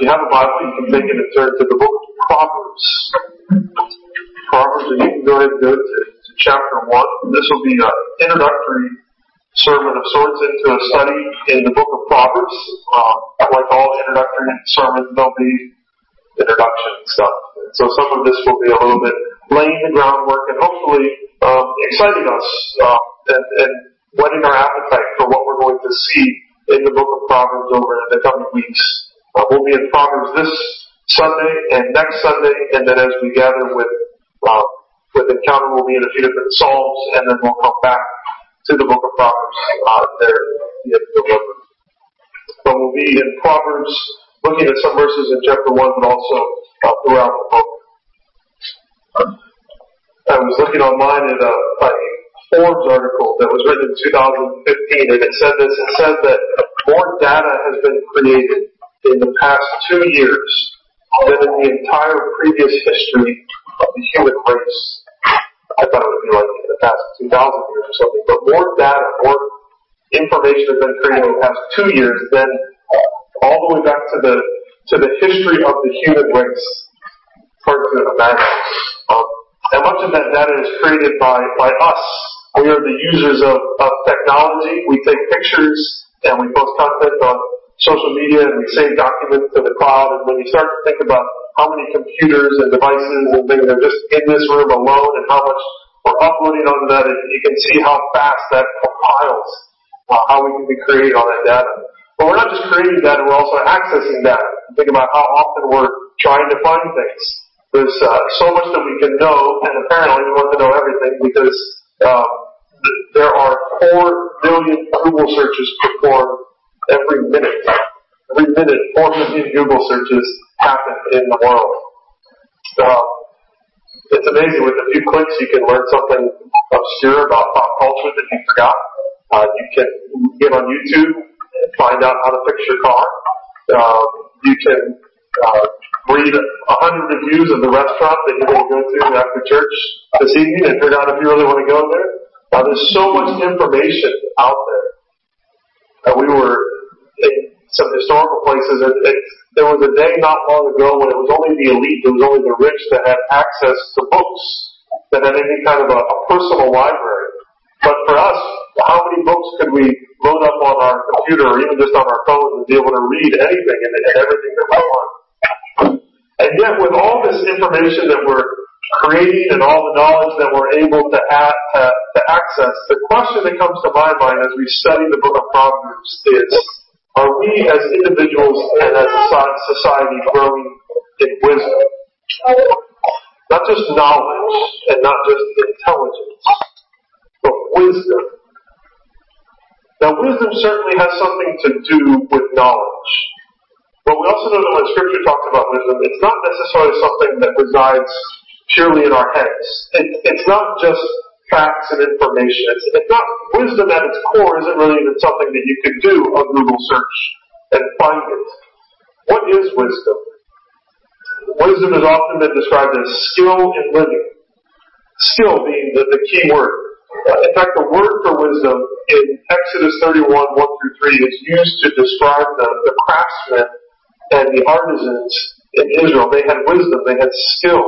If you have a Bible, you can take it and turn to the book of Proverbs. Proverbs, and you can go ahead and go to chapter 1. This will be an introductory sermon of sorts into a study in the book of Proverbs. Like all introductory sermons, there'll be introduction stuff. So some of this will be a little bit laying the groundwork and hopefully exciting us and whetting our appetite for what we're going to see in the book of Proverbs over in the coming weeks. We'll be in Proverbs this Sunday and next Sunday, and then as we gather with Encounter, we'll be in a few different Psalms, and then we'll come back to the book of Proverbs there in November. But we'll be in Proverbs, looking at some verses in chapter 1, but also throughout the book. I was looking online at a Forbes article that was written in 2015, and it said this. It said that more data has been created in the past 2 years than in the entire previous history of the human race. I thought it would be like in the past 2,000 years or something, but more data, more information has been created in the past 2 years than all the way back to the history of the human race. It's hard to imagine. And much of that data is created by us. We are the users of technology. We take pictures and we post content on social media and we save documents to the cloud. And when you start to think about how many computers and devices and things are just in this room alone and how much we're uploading onto that, and you can see how fast that compiles, how we can be creating all that data. But we're not just creating data, we're also accessing data. Think about how often we're trying to find things. There's so much that we can know, and apparently we want to know everything because there are 4 million Google searches performed every minute. Every minute, 4 million Google searches happen in the world. It's amazing, with a few clicks you can learn something obscure about pop culture that you forgot. You can get on YouTube, find out how to fix your car. You can read 100 reviews of the restaurant that you're going to go to after church this evening and figure out if you really want to go there. Now, there's so much information out there. We were in some historical places, and there was a day not long ago when it was only the elite, it was only the rich that had access to books, that had any kind of a personal library. But for us, how many books could we load up on our computer or even just on our phone and be able to read anything and everything that we want? And yet with all this information that we're creating and all the knowledge that we're able to access, the question that comes to my mind as we study the book of Proverbs is, are we as individuals and as a society growing in wisdom? Not just knowledge and not just intelligence, but wisdom. Now, wisdom certainly has something to do with knowledge. But we also know that when Scripture talks about wisdom, it's not necessarily something that resides purely in our heads. It's not just facts and information. It's not wisdom at its core isn't really even something that you could do a Google search and find it. What is wisdom? Wisdom has often been described as skill in living. Skill being the key word. In fact, the word for wisdom in Exodus 31, 1 through 3 is used to describe the craftsmen and the artisans in Israel. They had wisdom, they had skill.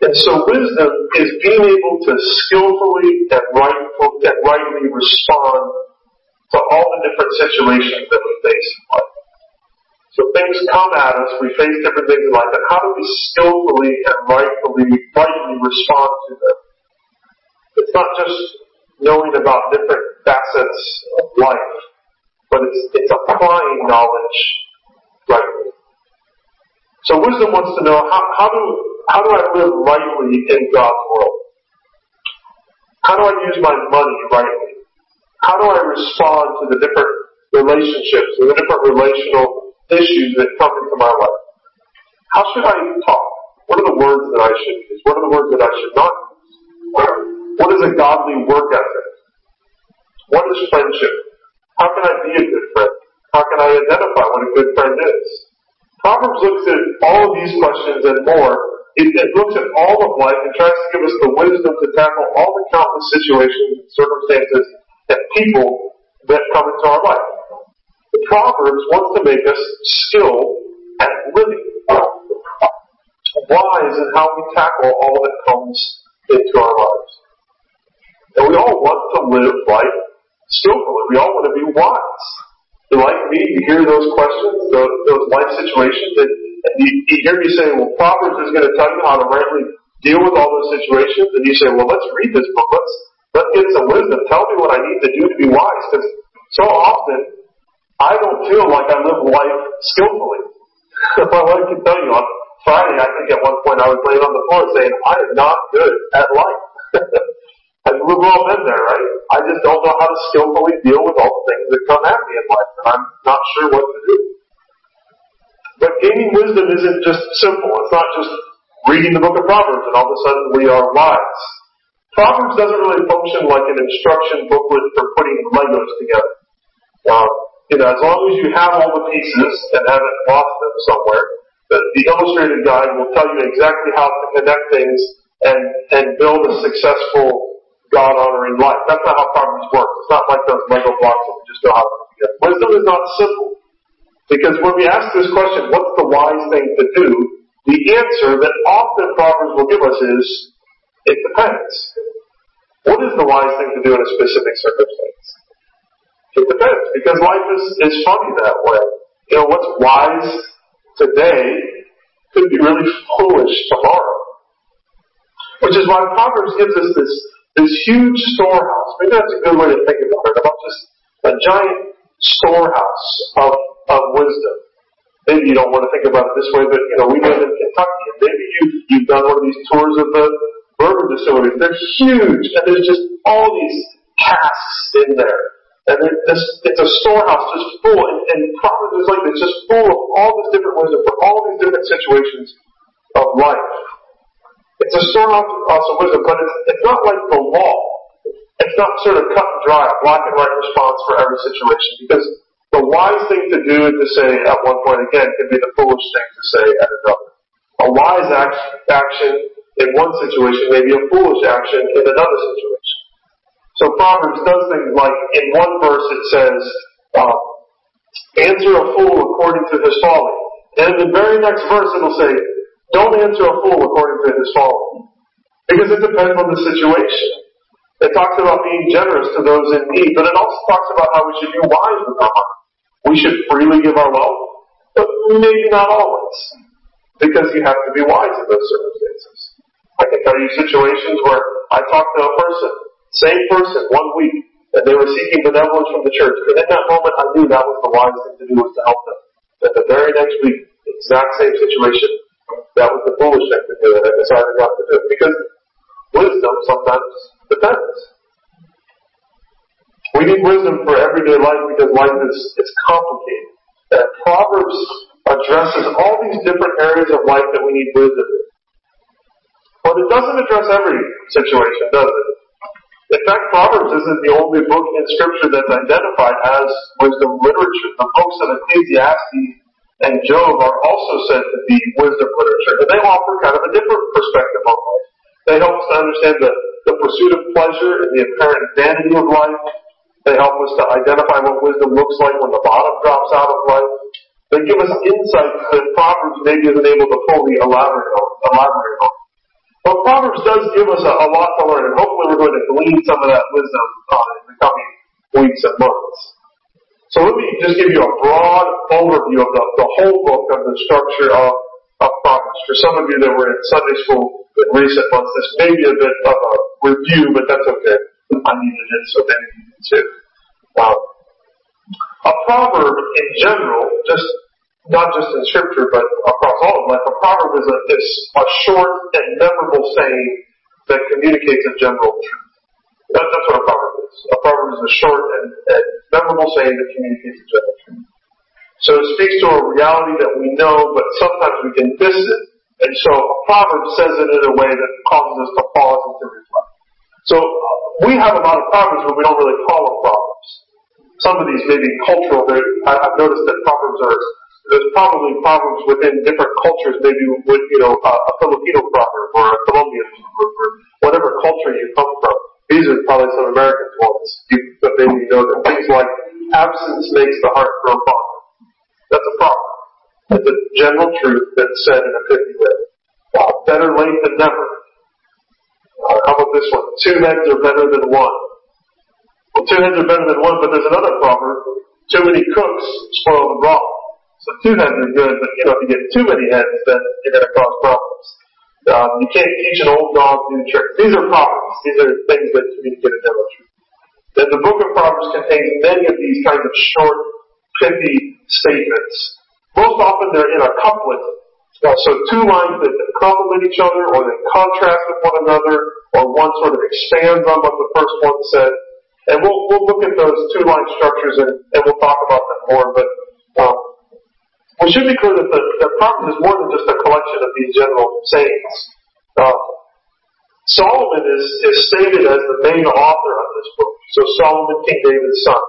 And so wisdom is being able to skillfully and rightly respond to all the different situations that we face in life. So things come at us, we face different things in life, and how do we skillfully and rightly respond to them? It's not just knowing about different facets of life, but it's applying knowledge rightly. So wisdom wants to know, how do I live rightly in God's world? How do I use my money rightly? How do I respond to the different relationships and the different relational issues that come into my life? How should I talk? What are the words that I should use? What are the words that I should not use? What is a godly work ethic? What is friendship? How can I be a good friend? How can I identify what a good friend is? Proverbs looks at all of these questions and more. It looks at all of life and tries to give us the wisdom to tackle all the countless situations, circumstances, and people that come into our life. The Proverbs wants to make us skilled is in how we tackle all that comes into our lives. And we all want to live life skillfully. We all want to be wise. You're like me, you hear those questions, those life situations, and you hear me say, well, Proverbs is going to tell you how to rightly deal with all those situations, and you say, well, let's read this book. Let's get some wisdom. Tell me what I need to do to be wise. Because so often, I don't feel like I live life skillfully. My wife can tell you, on Friday, I think at one point I was laying on the floor saying, I am not good at life. And we've all been there, right? I just don't know how to skillfully deal with all the things that come at me in life, and I'm not sure what to do. But gaining wisdom isn't just simple. It's not just reading the book of Proverbs and all of a sudden we are wise. Proverbs doesn't really function like an instruction booklet for putting Legos together. As long as you have all the pieces and haven't lost them somewhere, the illustrated guide will tell you exactly how to connect things and build a successful, God-honoring life. That's not how Proverbs works. It's not like those Lego blocks that we just know how to put together. Wisdom is not simple. Because when we ask this question, what's the wise thing to do? The answer that often Proverbs will give us is, it depends. What is the wise thing to do in a specific circumstance? It depends, because life is funny that way. What's wise today could be really foolish tomorrow. Which is why Proverbs gives us this huge storehouse. Maybe that's a good way to think about it, about just a giant storehouse of wisdom. Maybe you don't want to think about it this way, but we live in Kentucky, and maybe you've done one of these tours of the bourbon distilleries. They're huge, and there's just all these casks in there. And it's a storehouse just full, and Proverbs is like it's just full of all this different wisdom for all these different situations of life. It's a storehouse of wisdom, but it's not like the law. It's not sort of cut and dry, black and white response for every situation, because the wise thing to do and to say at one point again can be the foolish thing to say at another. A wise action in one situation may be a foolish action in another situation. So Proverbs does things like, in one verse it says, answer a fool according to his folly. And in the very next verse it'll say, don't answer a fool according to his folly. Because it depends on the situation. It talks about being generous to those in need, but it also talks about how we should be wise with our money. We should freely give our wealth, but maybe not always. Because you have to be wise in those circumstances. I can tell you situations where I talked to a person, same person, one week, and they were seeking benevolence from the church. And in that moment, I knew that was the wise thing to do, was to help them. And the very next week, exact same situation, that was the foolish thing to do, and I decided not to do it. Because wisdom sometimes depends. We need wisdom for everyday life because life is complicated. And Proverbs addresses all these different areas of life that we need wisdom in. But it doesn't address every situation, does it? In fact, Proverbs isn't the only book in Scripture that's identified as wisdom literature. The books of Ecclesiastes and Job are also said to be wisdom literature, and they offer kind of a different perspective on life. They help us to understand the pursuit of pleasure and the apparent vanity of life. They help us to identify what wisdom looks like when the bottom drops out of life. They give us insights that Proverbs maybe isn't able to fully elaborate on. But Proverbs does give us a lot to learn, and hopefully we're going to glean some of that wisdom in the coming weeks and months. So let me just give you a broad overview of the whole book of the structure of Proverbs. For some of you that were in Sunday school in recent months, this may be a bit of a review, but that's okay. I needed it, so they needed it too. A proverb in general, not just in Scripture, but across all of life, a proverb is a short and memorable saying that communicates a general truth. That's what a proverb is. A proverb is a short and memorable saying that communicates a general truth. So it speaks to a reality that we know, but sometimes we can miss it. And so a proverb says it in a way that causes us to pause and to reflect. So we have a lot of proverbs, but we don't really call them proverbs. Some of these may be cultural. I've noticed that there's probably proverbs within different cultures. Maybe with a Filipino proverb or a Colombian proverb or whatever culture you come from. These are probably some American ones. But maybe you know that things like absence makes the heart grow fonder. That's a proverb. It's a general truth that's said in a pithy way. Wow, better late than never. How about this one? Two heads are better than one. Well, two heads are better than one, but there's another proverb. Too many cooks spoil the broth. So two heads are good, but you know, if you get too many heads, then you're going to cause problems. You can't teach an old dog new tricks. These are proverbs. These are things that communicate a demo truth. And the book of Proverbs contains many of these kinds of short, pithy statements. Most often they're in a couplet. So two lines that complement each other, or they contrast with one another, or one sort of expands on what the first one said. And we'll look at those two-line structures and we'll talk about them more. But we should be clear that the Proverbs is more than just a collection of these general sayings. Solomon is stated as the main author of this book. So Solomon, King David's son.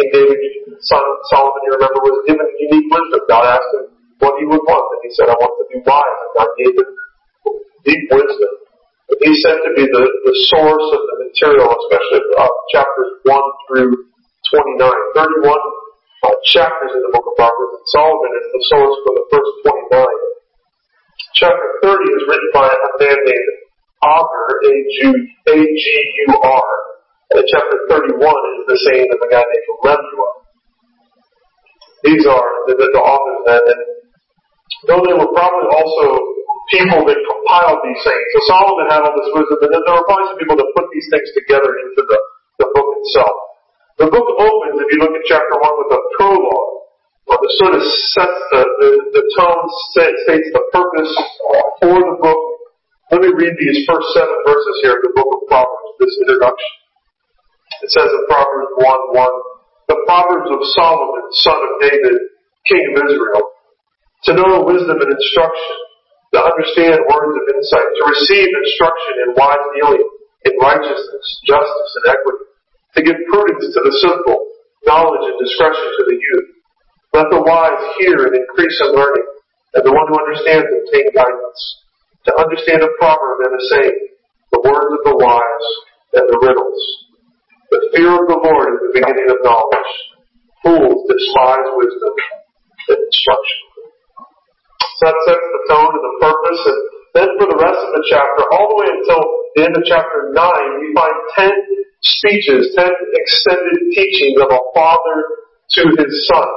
King David's son, Solomon, you remember, was given unique wisdom. God asked him what he would want, and he said, I want to be wise. And God gave him deep wisdom. And he's said to be the source of the material, especially chapters 1 through 29. 31 chapters in the book of Proverbs, and Solomon is the source for the first 29. Chapter 30 is written by a man named Agur, A-G-U-R. And chapter 31 is the saying of a guy named Lemuel. These are the authors that, and though they were probably also people that compiled these things. So Solomon had all this wisdom, and then there were probably some people that put these things together into the book itself. The book opens, if you look at chapter 1, with a prologue. Well, it sort of sets the tone, states the purpose for the book. Let me read these first 7 verses here of the book of Proverbs, this introduction. It says in Proverbs 1:1, the Proverbs of Solomon, son of David, king of Israel, to know wisdom and instruction, to understand words of insight, to receive instruction in wise dealing, in righteousness, justice, and equity, to give prudence to the simple, knowledge and discretion to the youth. Let the wise hear and increase in learning, and the one who understands obtain guidance. To understand a proverb and a saying, the words of the wise and the riddles. The fear of the Lord is the beginning of knowledge. Fools despise wisdom and instruction. So that sets the tone and the purpose, and then for the rest of the chapter, all the way until the end of chapter 9, we find 10 speeches, 10 extended teachings of a father to his son.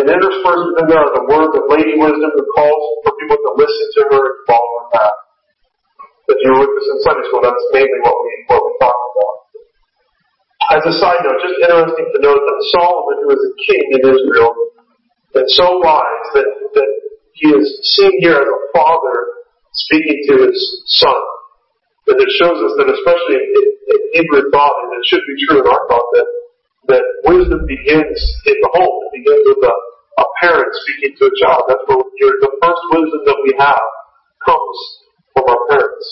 And interspersed within there are the words of Lady Wisdom that calls for people to listen to her and follow her path. If you were with us in Sunday school, that's mainly what we talked about. As a side note, just interesting to note that Solomon, who is a king in Israel, is so wise that he is seen here as a father speaking to his son. And it shows us that, especially in Hebrew thought, and it should be true in our thought, that wisdom begins in the home. It begins with a parent speaking to a child. That's where the first wisdom that we have comes from our parents.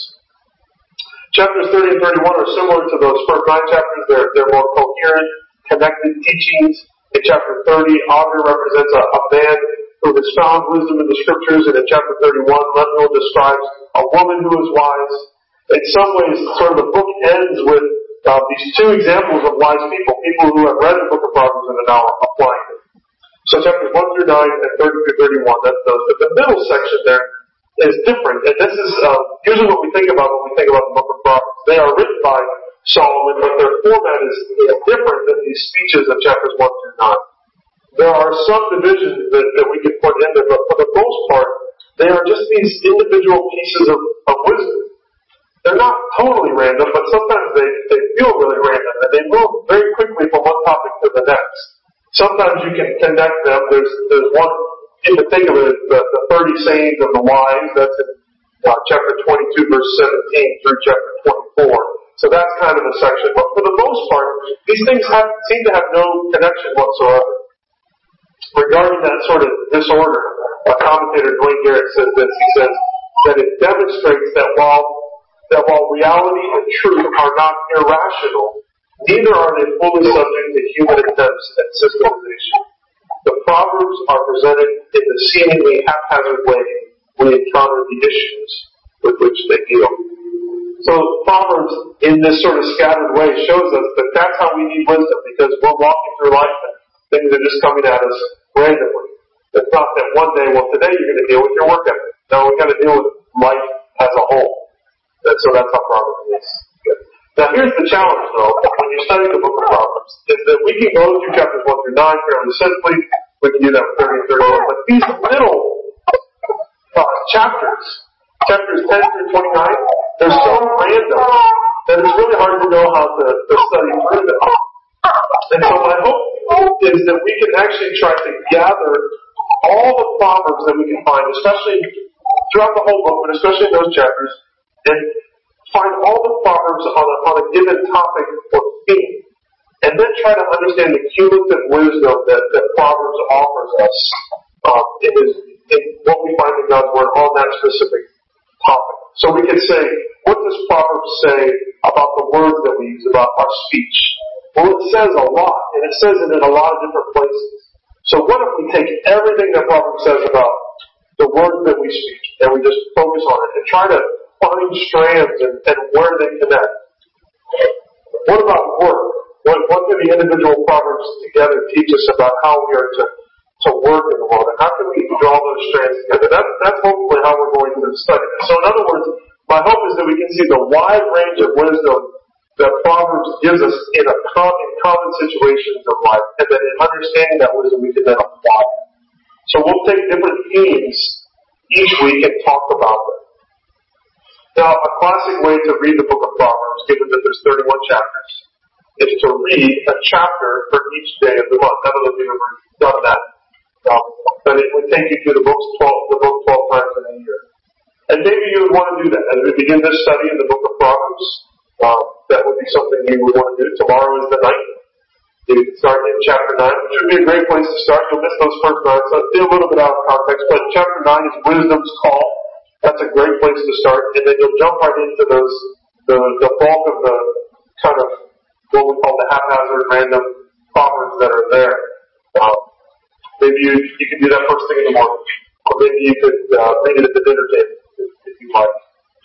Chapters 30 and 31 are similar to those first 9 chapters. They're more coherent, connected teachings. In chapter 30, Agur represents a man who has found wisdom in the scriptures. And in chapter 31, Lemuel describes a woman who is wise. In some ways, sort of the book ends with these two examples of wise people who have read the book of Proverbs and are now applying it. So chapters 1 through 9 and 30 through 31, that's those. But the middle section there is different. And this is usually what we think about when we think about the book of Proverbs. They are written by Solomon, but their format is different than these speeches of chapters 1 through 9. There are some divisions that we can put in there, but for the most part, they are just these individual pieces of wisdom. They're not totally random, but sometimes they feel really random, and they move very quickly from one topic to the next. Sometimes you can connect them. There's one, in the thing of it, the 30 sayings of the wise. That's in chapter 22, verse 17 through chapter 24. So that's kind of a section. But for the most part, these things seem to have no connection whatsoever. Regarding that sort of disorder, a commentator, Dwayne Garrett, says this. He says that it demonstrates that while reality and truth are not irrational, neither are they fully subject to human attempts at systemization. The Proverbs are presented in the seemingly haphazard way we encounter the issues with which they deal. So Proverbs, in this sort of scattered way, shows us that that's how we need wisdom, because we're walking through life and things are just coming at us randomly. It's not that one day, well, today you're going to deal with your work ethic. No, we're going to deal with life as a whole. So that's how Proverbs is. Good. Now here's the challenge, though, when you study the book of Proverbs, is that we can go through chapters 1 through 9 fairly simply. We can do that with 30 and 31. But these little chapters 10 through 29, they're so random that it's really hard to know how to study through them. And so my hope is that we can actually try to gather all the Proverbs that we can find, especially throughout the whole book, but especially in those chapters, and find all the Proverbs on a given topic or theme, and then try to understand the cumulative wisdom that Proverbs offers us in what we find in God's Word on that specific topic. So we can say, what does Proverbs say about the words that we use, about our speech? Well, it says a lot, and it says it in a lot of different places. So what if we take everything that Proverbs says about the words that we speak, and we just focus on it, and try to find strands and where they connect? What about work? What do the individual Proverbs together teach us about how we are to work in the world? And how can we draw those strands together? That's hopefully how we're going to study this. So in other words, my hope is that we can see the wide range of wisdom that Proverbs gives us in common situations of life, and that in understanding that wisdom we can then apply. So we'll take different themes each week and talk about them. Now, a classic way to read the book of Proverbs, given that there's 31 chapters, is to read a chapter for each day of the month. None of you have done that. But it would take you through the book 12 times in a year. And maybe you would want to do that. As we begin this study in the book of Proverbs, that would be something you would want to do. Tomorrow is the 9th. You can start in chapter 9, which would be a great place to start. You'll miss those first 9, so it'll be a little bit out of context. But chapter 9 is Wisdom's Call. That's a great place to start. And then you'll jump right into those the bulk of the kind of what we call the haphazard, random proverbs that are there. Maybe you could do that first thing in the morning. Or maybe you could read it at the dinner table, if you like,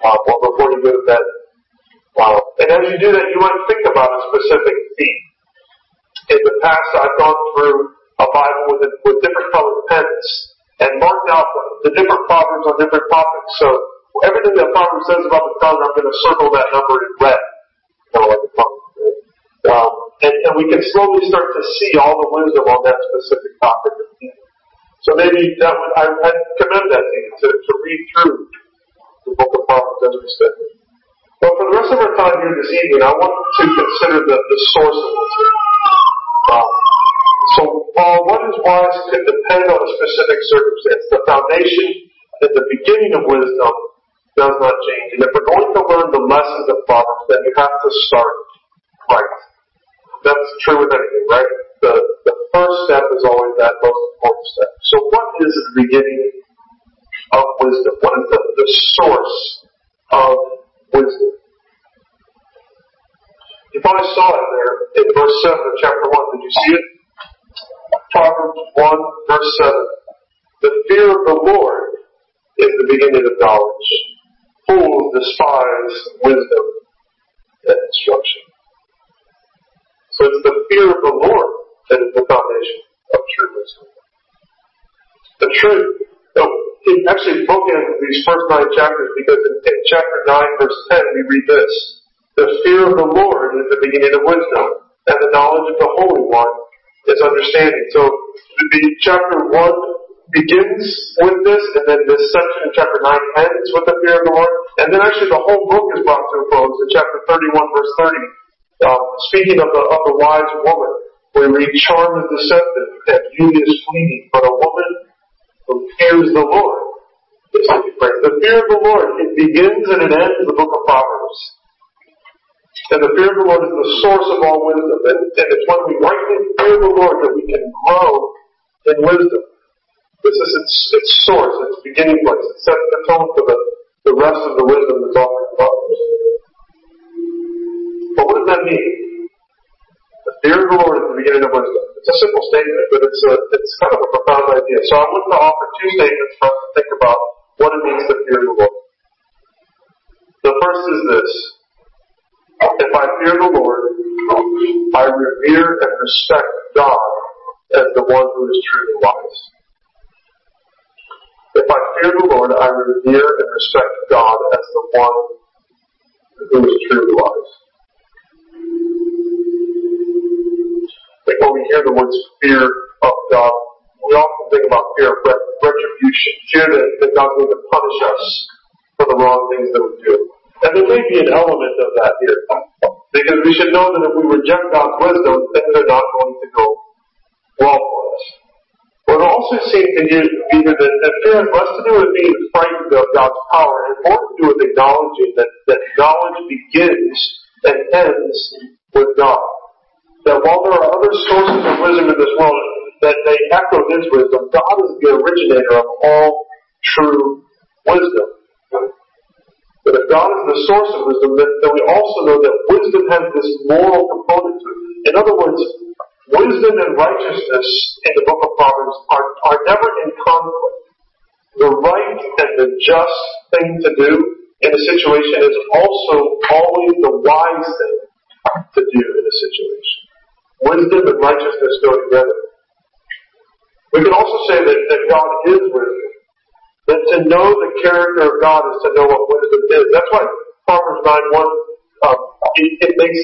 or before you go to bed. And as you do that, you might think about a specific theme. In the past, I've gone through a Bible with different colored pens and marked out the different proverbs on different topics. So everything that Proverbs says about the proverb, I'm going to circle that number in red. Kind of like a proverb. And we can slowly start to see all the wisdom on that specific topic. So maybe that would, I'd commend that to you, to read through the book of Proverbs as we study. But for the rest of our time here this evening, I want to consider the source of wisdom. So while what is wise could depend on a specific circumstance, the foundation at the beginning of wisdom does not change. And if we're going to learn the lessons of Proverbs, then you have to start right. That's true with anything, right? The first step is always that most important step. So what is the beginning of wisdom? What is the source of wisdom? You probably saw it there in verse 7 of chapter 1. Did you see it? Proverbs 1, verse 7. The fear of the Lord is the beginning of knowledge. Fools despise wisdom and instruction. So it's the fear of the Lord that is the foundation of true wisdom. The truth, it actually bookends these first 9 chapters, because in chapter 9, verse 10, we read this. The fear of the Lord is the beginning of wisdom, and the knowledge of the Holy One is understanding. So the chapter 1 begins with this, and then this section in chapter 9 ends with the fear of the Lord. And then actually the whole book is brought to a close in chapter 31, verse 30. Speaking of the wise woman, we read, charm is deceptive, and beauty is fleeting, but a woman who fears the Lord is to be praised. The fear of the Lord, it begins and it ends the book of Proverbs. And the fear of the Lord is the source of all wisdom. And it's when we rightly fear the Lord that we can grow in wisdom. This is its source, its beginning place. It sets the tone for the rest of the wisdom that's offered in Proverbs. But what does that mean? The fear of the Lord is the beginning of wisdom. It's a simple statement, but it's kind of a profound idea. So I want to offer 2 statements for us to think about what it means to fear the Lord. The first is this. If I fear the Lord, I revere and respect God as the one who is truly wise. If I fear the Lord, I revere and respect God as the one who is true to us. Like when we hear the words fear of God, we often think about fear of retribution, fear that God's going to punish us for the wrong things that we do. And there may be an element of that here, because we should know that if we reject God's wisdom, then they're not going to go well for us. But it also seems to me that fear has less to do with being frightened of God's power and more to do with acknowledging that knowledge begins and ends with God. That while there are other sources of wisdom in this world that they echo His wisdom, God is the originator of all true wisdom. But if God is the source of wisdom, then we also know that wisdom has this moral component to it. In other words, wisdom and righteousness in the book of Proverbs are never in conflict. The right and the just thing to do in a situation is also always the wise thing to do in a situation. Wisdom and righteousness go together. We can also say that God is wisdom. That to know the character of God is to know what wisdom is. That's why Proverbs 9:1 it makes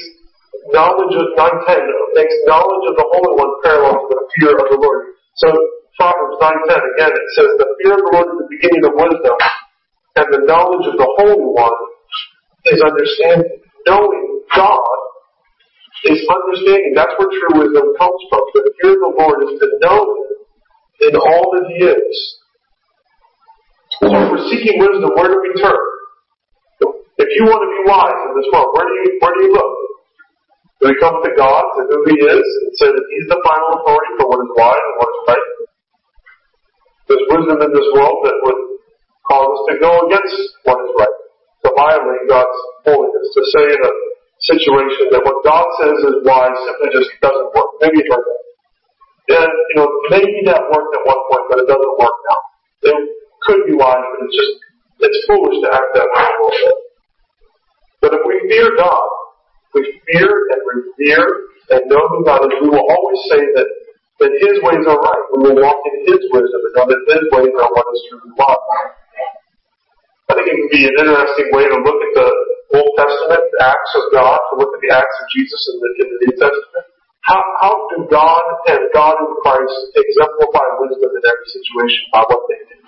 knowledge of 9:10 makes knowledge of the Holy One parallel to the fear of the Lord. So Proverbs 9:10 again, it says the fear of the Lord is the beginning of wisdom, and the knowledge of the Holy One is understanding. Knowing God is understanding. That's where true wisdom comes from. The fear of the Lord is to know Him in all that He is. So if we're seeking wisdom, where do we turn? If you want to be wise in this world, where do you look? Do we come to God, to who He is, and say that He's the final authority for what is wise and what is right? There's wisdom in this world that would cause us to go against what is right, to violate God's holiness, to say in a situation that what God says is wise simply just doesn't work. Maybe it's like that. And, maybe that worked at one point, but it doesn't work now. It could be wise, but it's foolish to act that way a little bit. But if we fear God, we fear and revere and know who God is, we will always say that His ways are right. We will walk in His wisdom and know that His ways are what is truly wise. I think it can be an interesting way to look at the Old Testament, the acts of God, to look at the acts of Jesus in the New Testament. How do God and God in Christ exemplify wisdom in every situation by what they do?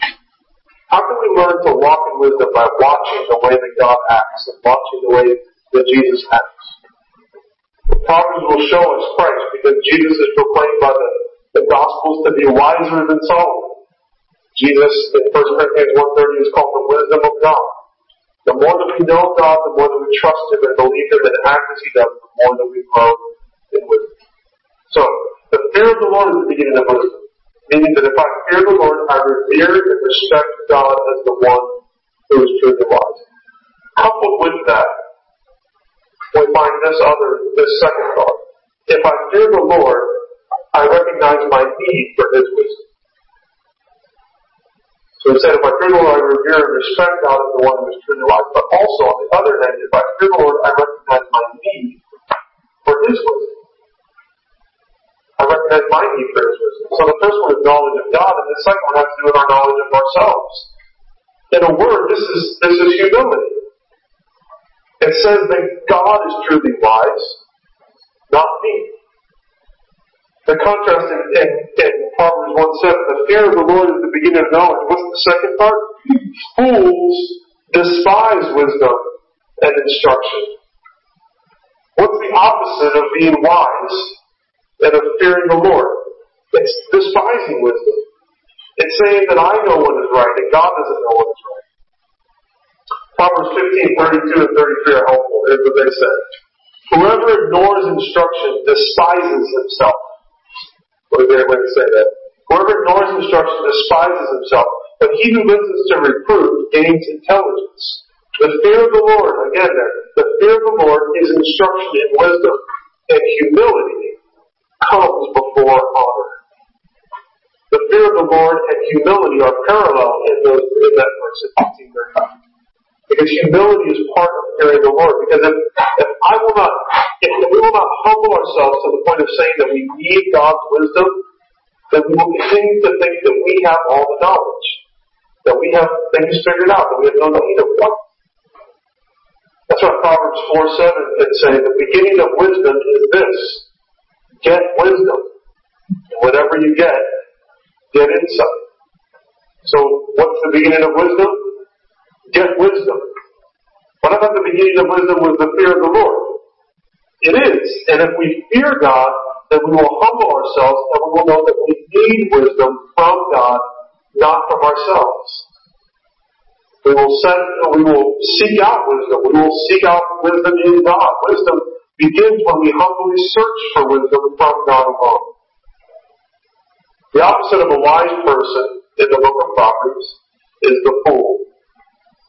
How can we learn to walk in wisdom by watching the way that God acts and watching the way that Jesus acts? The Proverbs will show us Christ because Jesus is proclaimed by the Gospels to be wiser than Solomon. Jesus, in 1 Corinthians 1:30, is called the wisdom of God. The more that we know God, the more that we trust Him and believe Him and act as He does, the more that we grow in wisdom. So, the fear of the Lord is the beginning of wisdom, meaning that if I fear the Lord, I revere and respect God as the one who is truly wise. Coupled with that, we find this second thought. If I fear the Lord, I recognize my need for His wisdom. So he said, if I fear the Lord, I revere and respect God as the one who is truly wise. But also, on the other hand, if I fear the Lord, I recognize my need for His wisdom. I recognize my need for His wisdom. So the first one is knowledge of God, and the second one has to do with our knowledge of ourselves. In a word, this is humility. It says that God is truly wise, not me. The contrast in Proverbs 1:7, the fear of the Lord is the beginning of knowledge. What's the second part? Fools despise wisdom and instruction. What's the opposite of being wise and of fearing the Lord? It's despising wisdom. It's saying that I know what is right and God doesn't know what is right. Proverbs 15:32 and 33 are helpful. Here's what they said. Whoever ignores instruction despises himself. What a great way to say that. Whoever ignores instruction despises himself, but he who listens to reproof gains intelligence. The fear of the Lord, again there, the fear of the Lord is instruction in wisdom, and humility comes before honor. The fear of the Lord and humility are parallel in that verse in 15:35. Because humility is part of fearing the Lord. Because if we will not humble ourselves to the point of saying that we need God's wisdom, then we will continue to think that we have all the knowledge, that we we have things figured out, but we have no need of one. That's why Proverbs 4:7 can say, the beginning of wisdom is this: get wisdom. And whatever you get insight. So what's the beginning of wisdom? Get wisdom. What about the beginning of wisdom with the fear of the Lord? It is. And if we fear God, then we will humble ourselves and we will know that we need wisdom from God, not from ourselves. We will seek out wisdom. We will seek out wisdom in God. Wisdom begins when we humbly search for wisdom from God alone. The opposite of a wise person in the book of Proverbs is the fool.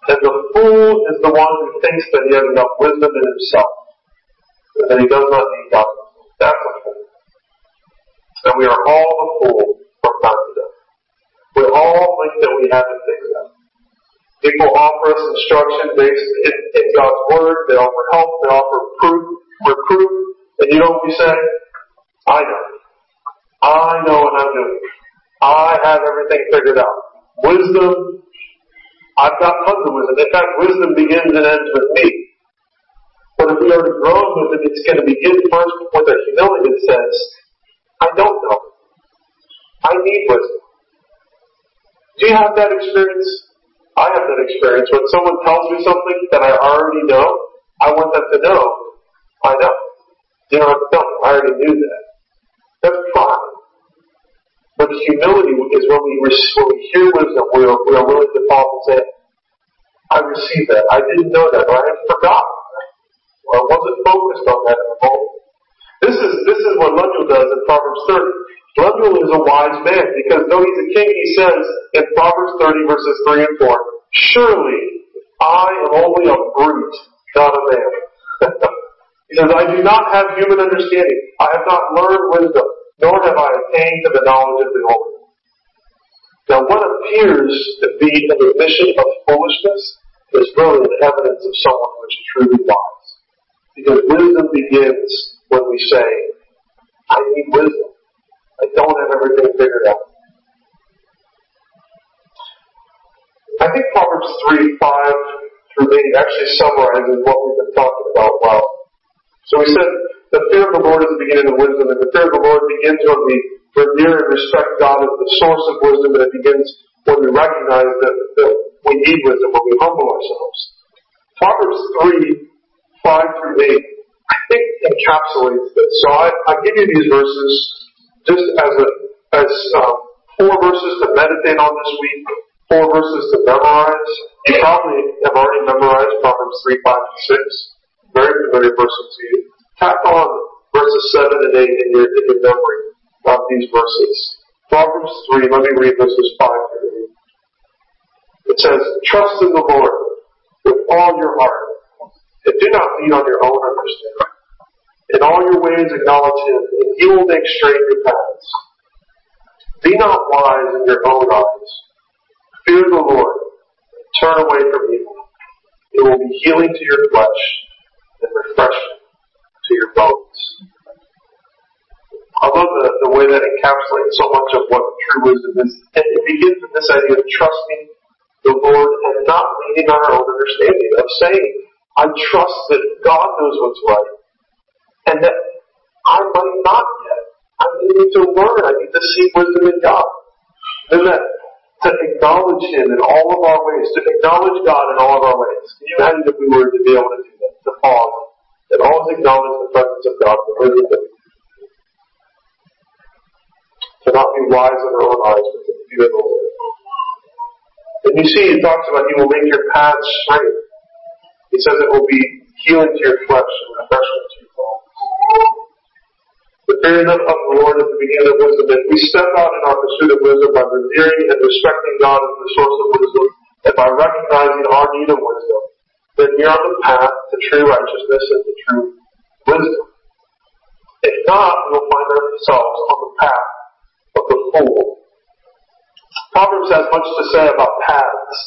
And the fool is the one who thinks that he has enough wisdom in himself, and that he does not need God. That's a fool. And we are all a fool from time to time. We all think that we have it figured out. People offer us instruction based in God's word. They offer help. They offer reproof. And you know what we say? I know what I'm doing. I have everything figured out. Wisdom, I've got tons of wisdom. In fact, wisdom begins and ends with me. But if we are to grow with it, it's going to begin first with a humility that says, I don't know. I need wisdom. Do you have that experience? I have that experience. When someone tells me something that I already know, I want them to know, I know. You don't have to tell them, I already knew that. That's pride. But humility is when we hear wisdom, we are willing to pause and say, I received that, I didn't know that, or I had forgotten that, or I wasn't focused on that at the moment. This is what Lemuel does in Proverbs 30. Lemuel is a wise man, because though he's a king, he says in Proverbs 30 verses 3 and 4, surely I am only a brute, not a man. He says, I do not have human understanding. I have not learned wisdom, nor have I attained to the knowledge of the Holy. Now what appears to be an admission of foolishness is really an evidence of someone who is truly wise. Because wisdom begins when we say, I need wisdom. I don't have everything figured out. I think Proverbs 3, 5 through 8 actually summarizes what we've been talking about. Wow. So we said the fear of the Lord is the beginning of wisdom, and the fear of the Lord begins when we revere and respect God as the source of wisdom, and it begins when we recognize that we need wisdom, when we humble ourselves. Proverbs 3, 5 through 8, I think encapsulates this. So I give you these verses just as 4 verses to meditate on this week, 4 verses to memorize. You probably have already memorized Proverbs 3, 5, and 6. Very familiar verses to you. Tack on verses 7 and 8 in your memory of these verses. Proverbs 3, let me read verses 5 through 8. It says, trust in the Lord with all your heart, and do not lean on your own understanding. In all your ways acknowledge Him, and He will make straight your paths. Be not wise in your own eyes. Fear the Lord, and turn away from evil. It will be healing to your flesh, and refreshing to your bones. I love the way that encapsulates so much of what true wisdom is. And it begins with this idea of trusting the Lord and not leaning on our own understanding, of saying, I trust that God knows what's right. And that I might not yet. I need to learn. I need to seek wisdom in God. And that to acknowledge Him in all of our ways, to acknowledge God in all of our ways. Can you imagine if we were to be able to do that? To pause and always acknowledge the presence of God, the wisdom that we need. To not be wise in our own eyes, but to fear the Lord. And you see, He talks about He will make your path straight. He says it will be healing to your flesh and refreshment to your bones. The fearing of the Lord is the beginning of wisdom. If we step out in our pursuit of wisdom by revering and respecting God as the source of wisdom, and by recognizing our need of wisdom, then we are on the path to true righteousness and to true wisdom. If not, we'll find ourselves on the path of the fool. Proverbs has much to say about paths,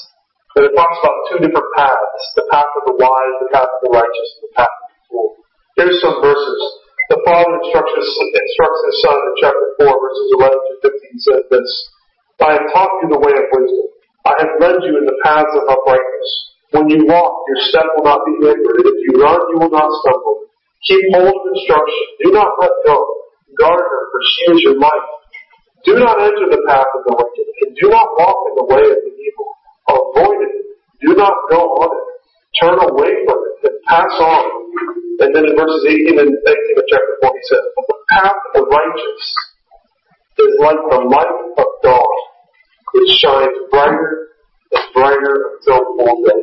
but it talks about 2 different paths, the path of the wise, the path of the righteous, and the path of the fool. Here's some verses. The father instructs his son in chapter 4, verses 11 to 15, says this, I have taught you the way of wisdom. I have led led you in the paths of uprightness. When you walk, your step will not be hindered, and if you run, you will not stumble. Keep hold of instruction. Do not let go. Guard her, for she is your life. Do not enter the path of the wicked, and do not walk in the way of the evil. Avoid it. Do not go on it. Turn away from it, and pass on. And then in verses 18 and 19 of chapter 4, he says, "But the path of the righteous is like the light of dawn, which shines brighter and brighter until full day."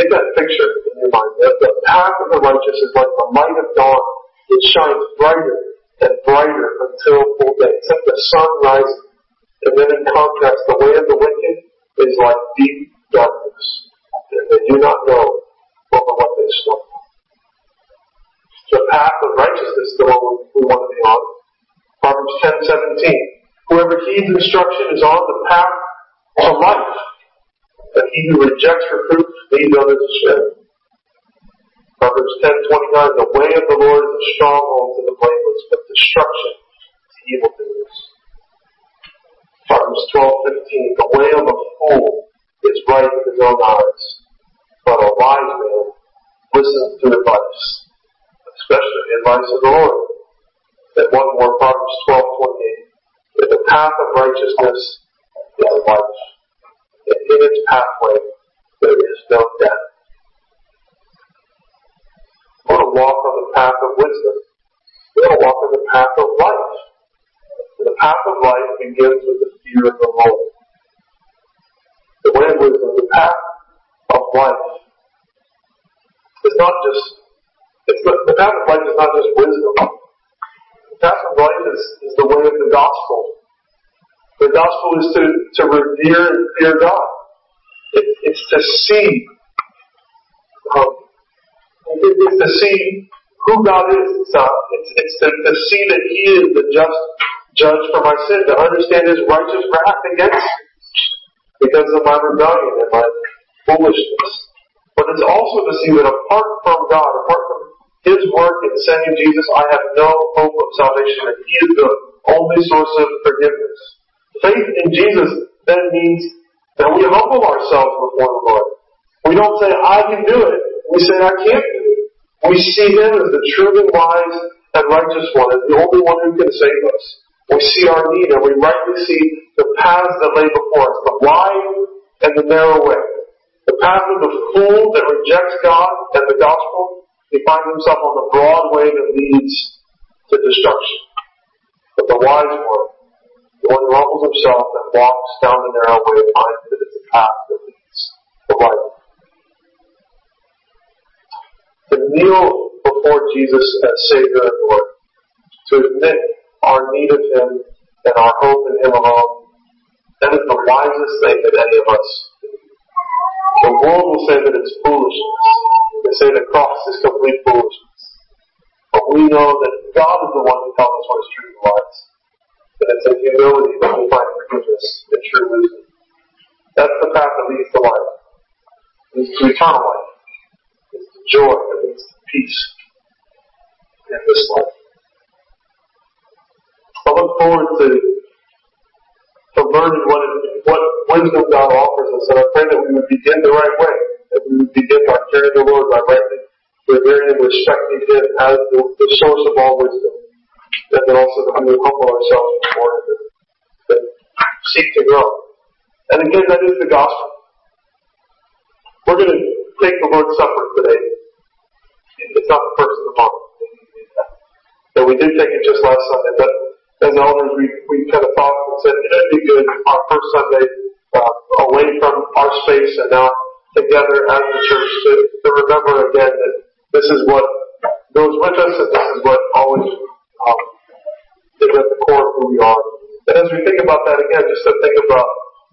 Get that picture in your mind. The path of the righteous is like the light of dawn. It shines brighter and brighter until full day. Except the sun rises. And then in contrast, the way of the wicked is like deep darkness. And they do not know over what they stumble. The path of righteousness is the one we want to be on. Proverbs 10:17. Whoever heeds instruction is on the path to life, but he who rejects reproof leads others astray. Proverbs 10:29. The way of the Lord is a stronghold to the blameless, but destruction to evildoers. Proverbs 12:15. The way of a fool is right in his own eyes, but a wise man listens to advice, especially the advice of the Lord. And one more, Proverbs 12:28. That the path of righteousness is life, and in its pathway there is no death. We want to walk on the path of wisdom. We want to walk on the path of life. And the path of life begins with the fear of the Lord. The way of wisdom, the path of life, the path of life is not just wisdom. The path of life is the way of the gospel. The gospel is to revere and fear God. It's to see it's to see who God is. It's to see that He is the just judge for my sin, to understand His righteous wrath against me because of my rebellion and my foolishness. But it's also to see that apart from God, apart from His work in sending Jesus, I have no hope of salvation, and He is the only source of forgiveness. Faith in Jesus then means that we humble ourselves before the Lord. We don't say, I can do it. We say, I can't do it. We see Him as the true and wise and righteous one, as the only one who can save us. We see our need, and we rightly see the paths that lay before us, the wide and the narrow way. The path of the fool that rejects God and the gospel, he finds himself on the broad way that leads to destruction. But the wise one, the one who humbles himself and walks down the narrow way, finds that it's a path that leads to life. To kneel before Jesus as Savior and Lord, to admit our need of Him and our hope in Him alone, that is the wisest thing that any of us can do. The world will say that it's foolishness. They say the cross is complete foolishness. But we know that God is the one who tells us what is true and wise. And it's in humility that we find forgiveness and true wisdom. That's the path that leads to life. It leads to eternal life. It leads to joy. It leads to peace in this life. I look forward to learning what wisdom God offers us, and I pray that we would begin the right way. That we would begin by fearing the Lord, by rightly revering and respecting Him as the source of all wisdom. And then also that we would humble ourselves before Him and seek to grow. And again, that is the gospel. We're going to take the Lord's Supper today. It's not the first of the month. But we did take it just last Sunday. But as elders, we kind of thought and said, it would be good our first Sunday away from our space and now together as the church to remember again that this is what goes with us and this is what always is at the core of who we are. And as we think about that again, just to think about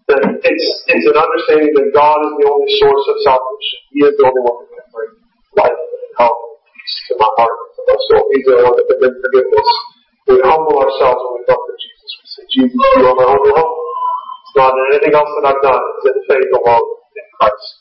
that it's an understanding that God is the only source of salvation. He is the only one that can bring life and health and peace to my heart and to my soul. He's the only one that can bring forgiveness. We humble ourselves when we come to Jesus. We say, Jesus, You are my only hope. It's not in anything else that I've done. It's in faith alone in Christ.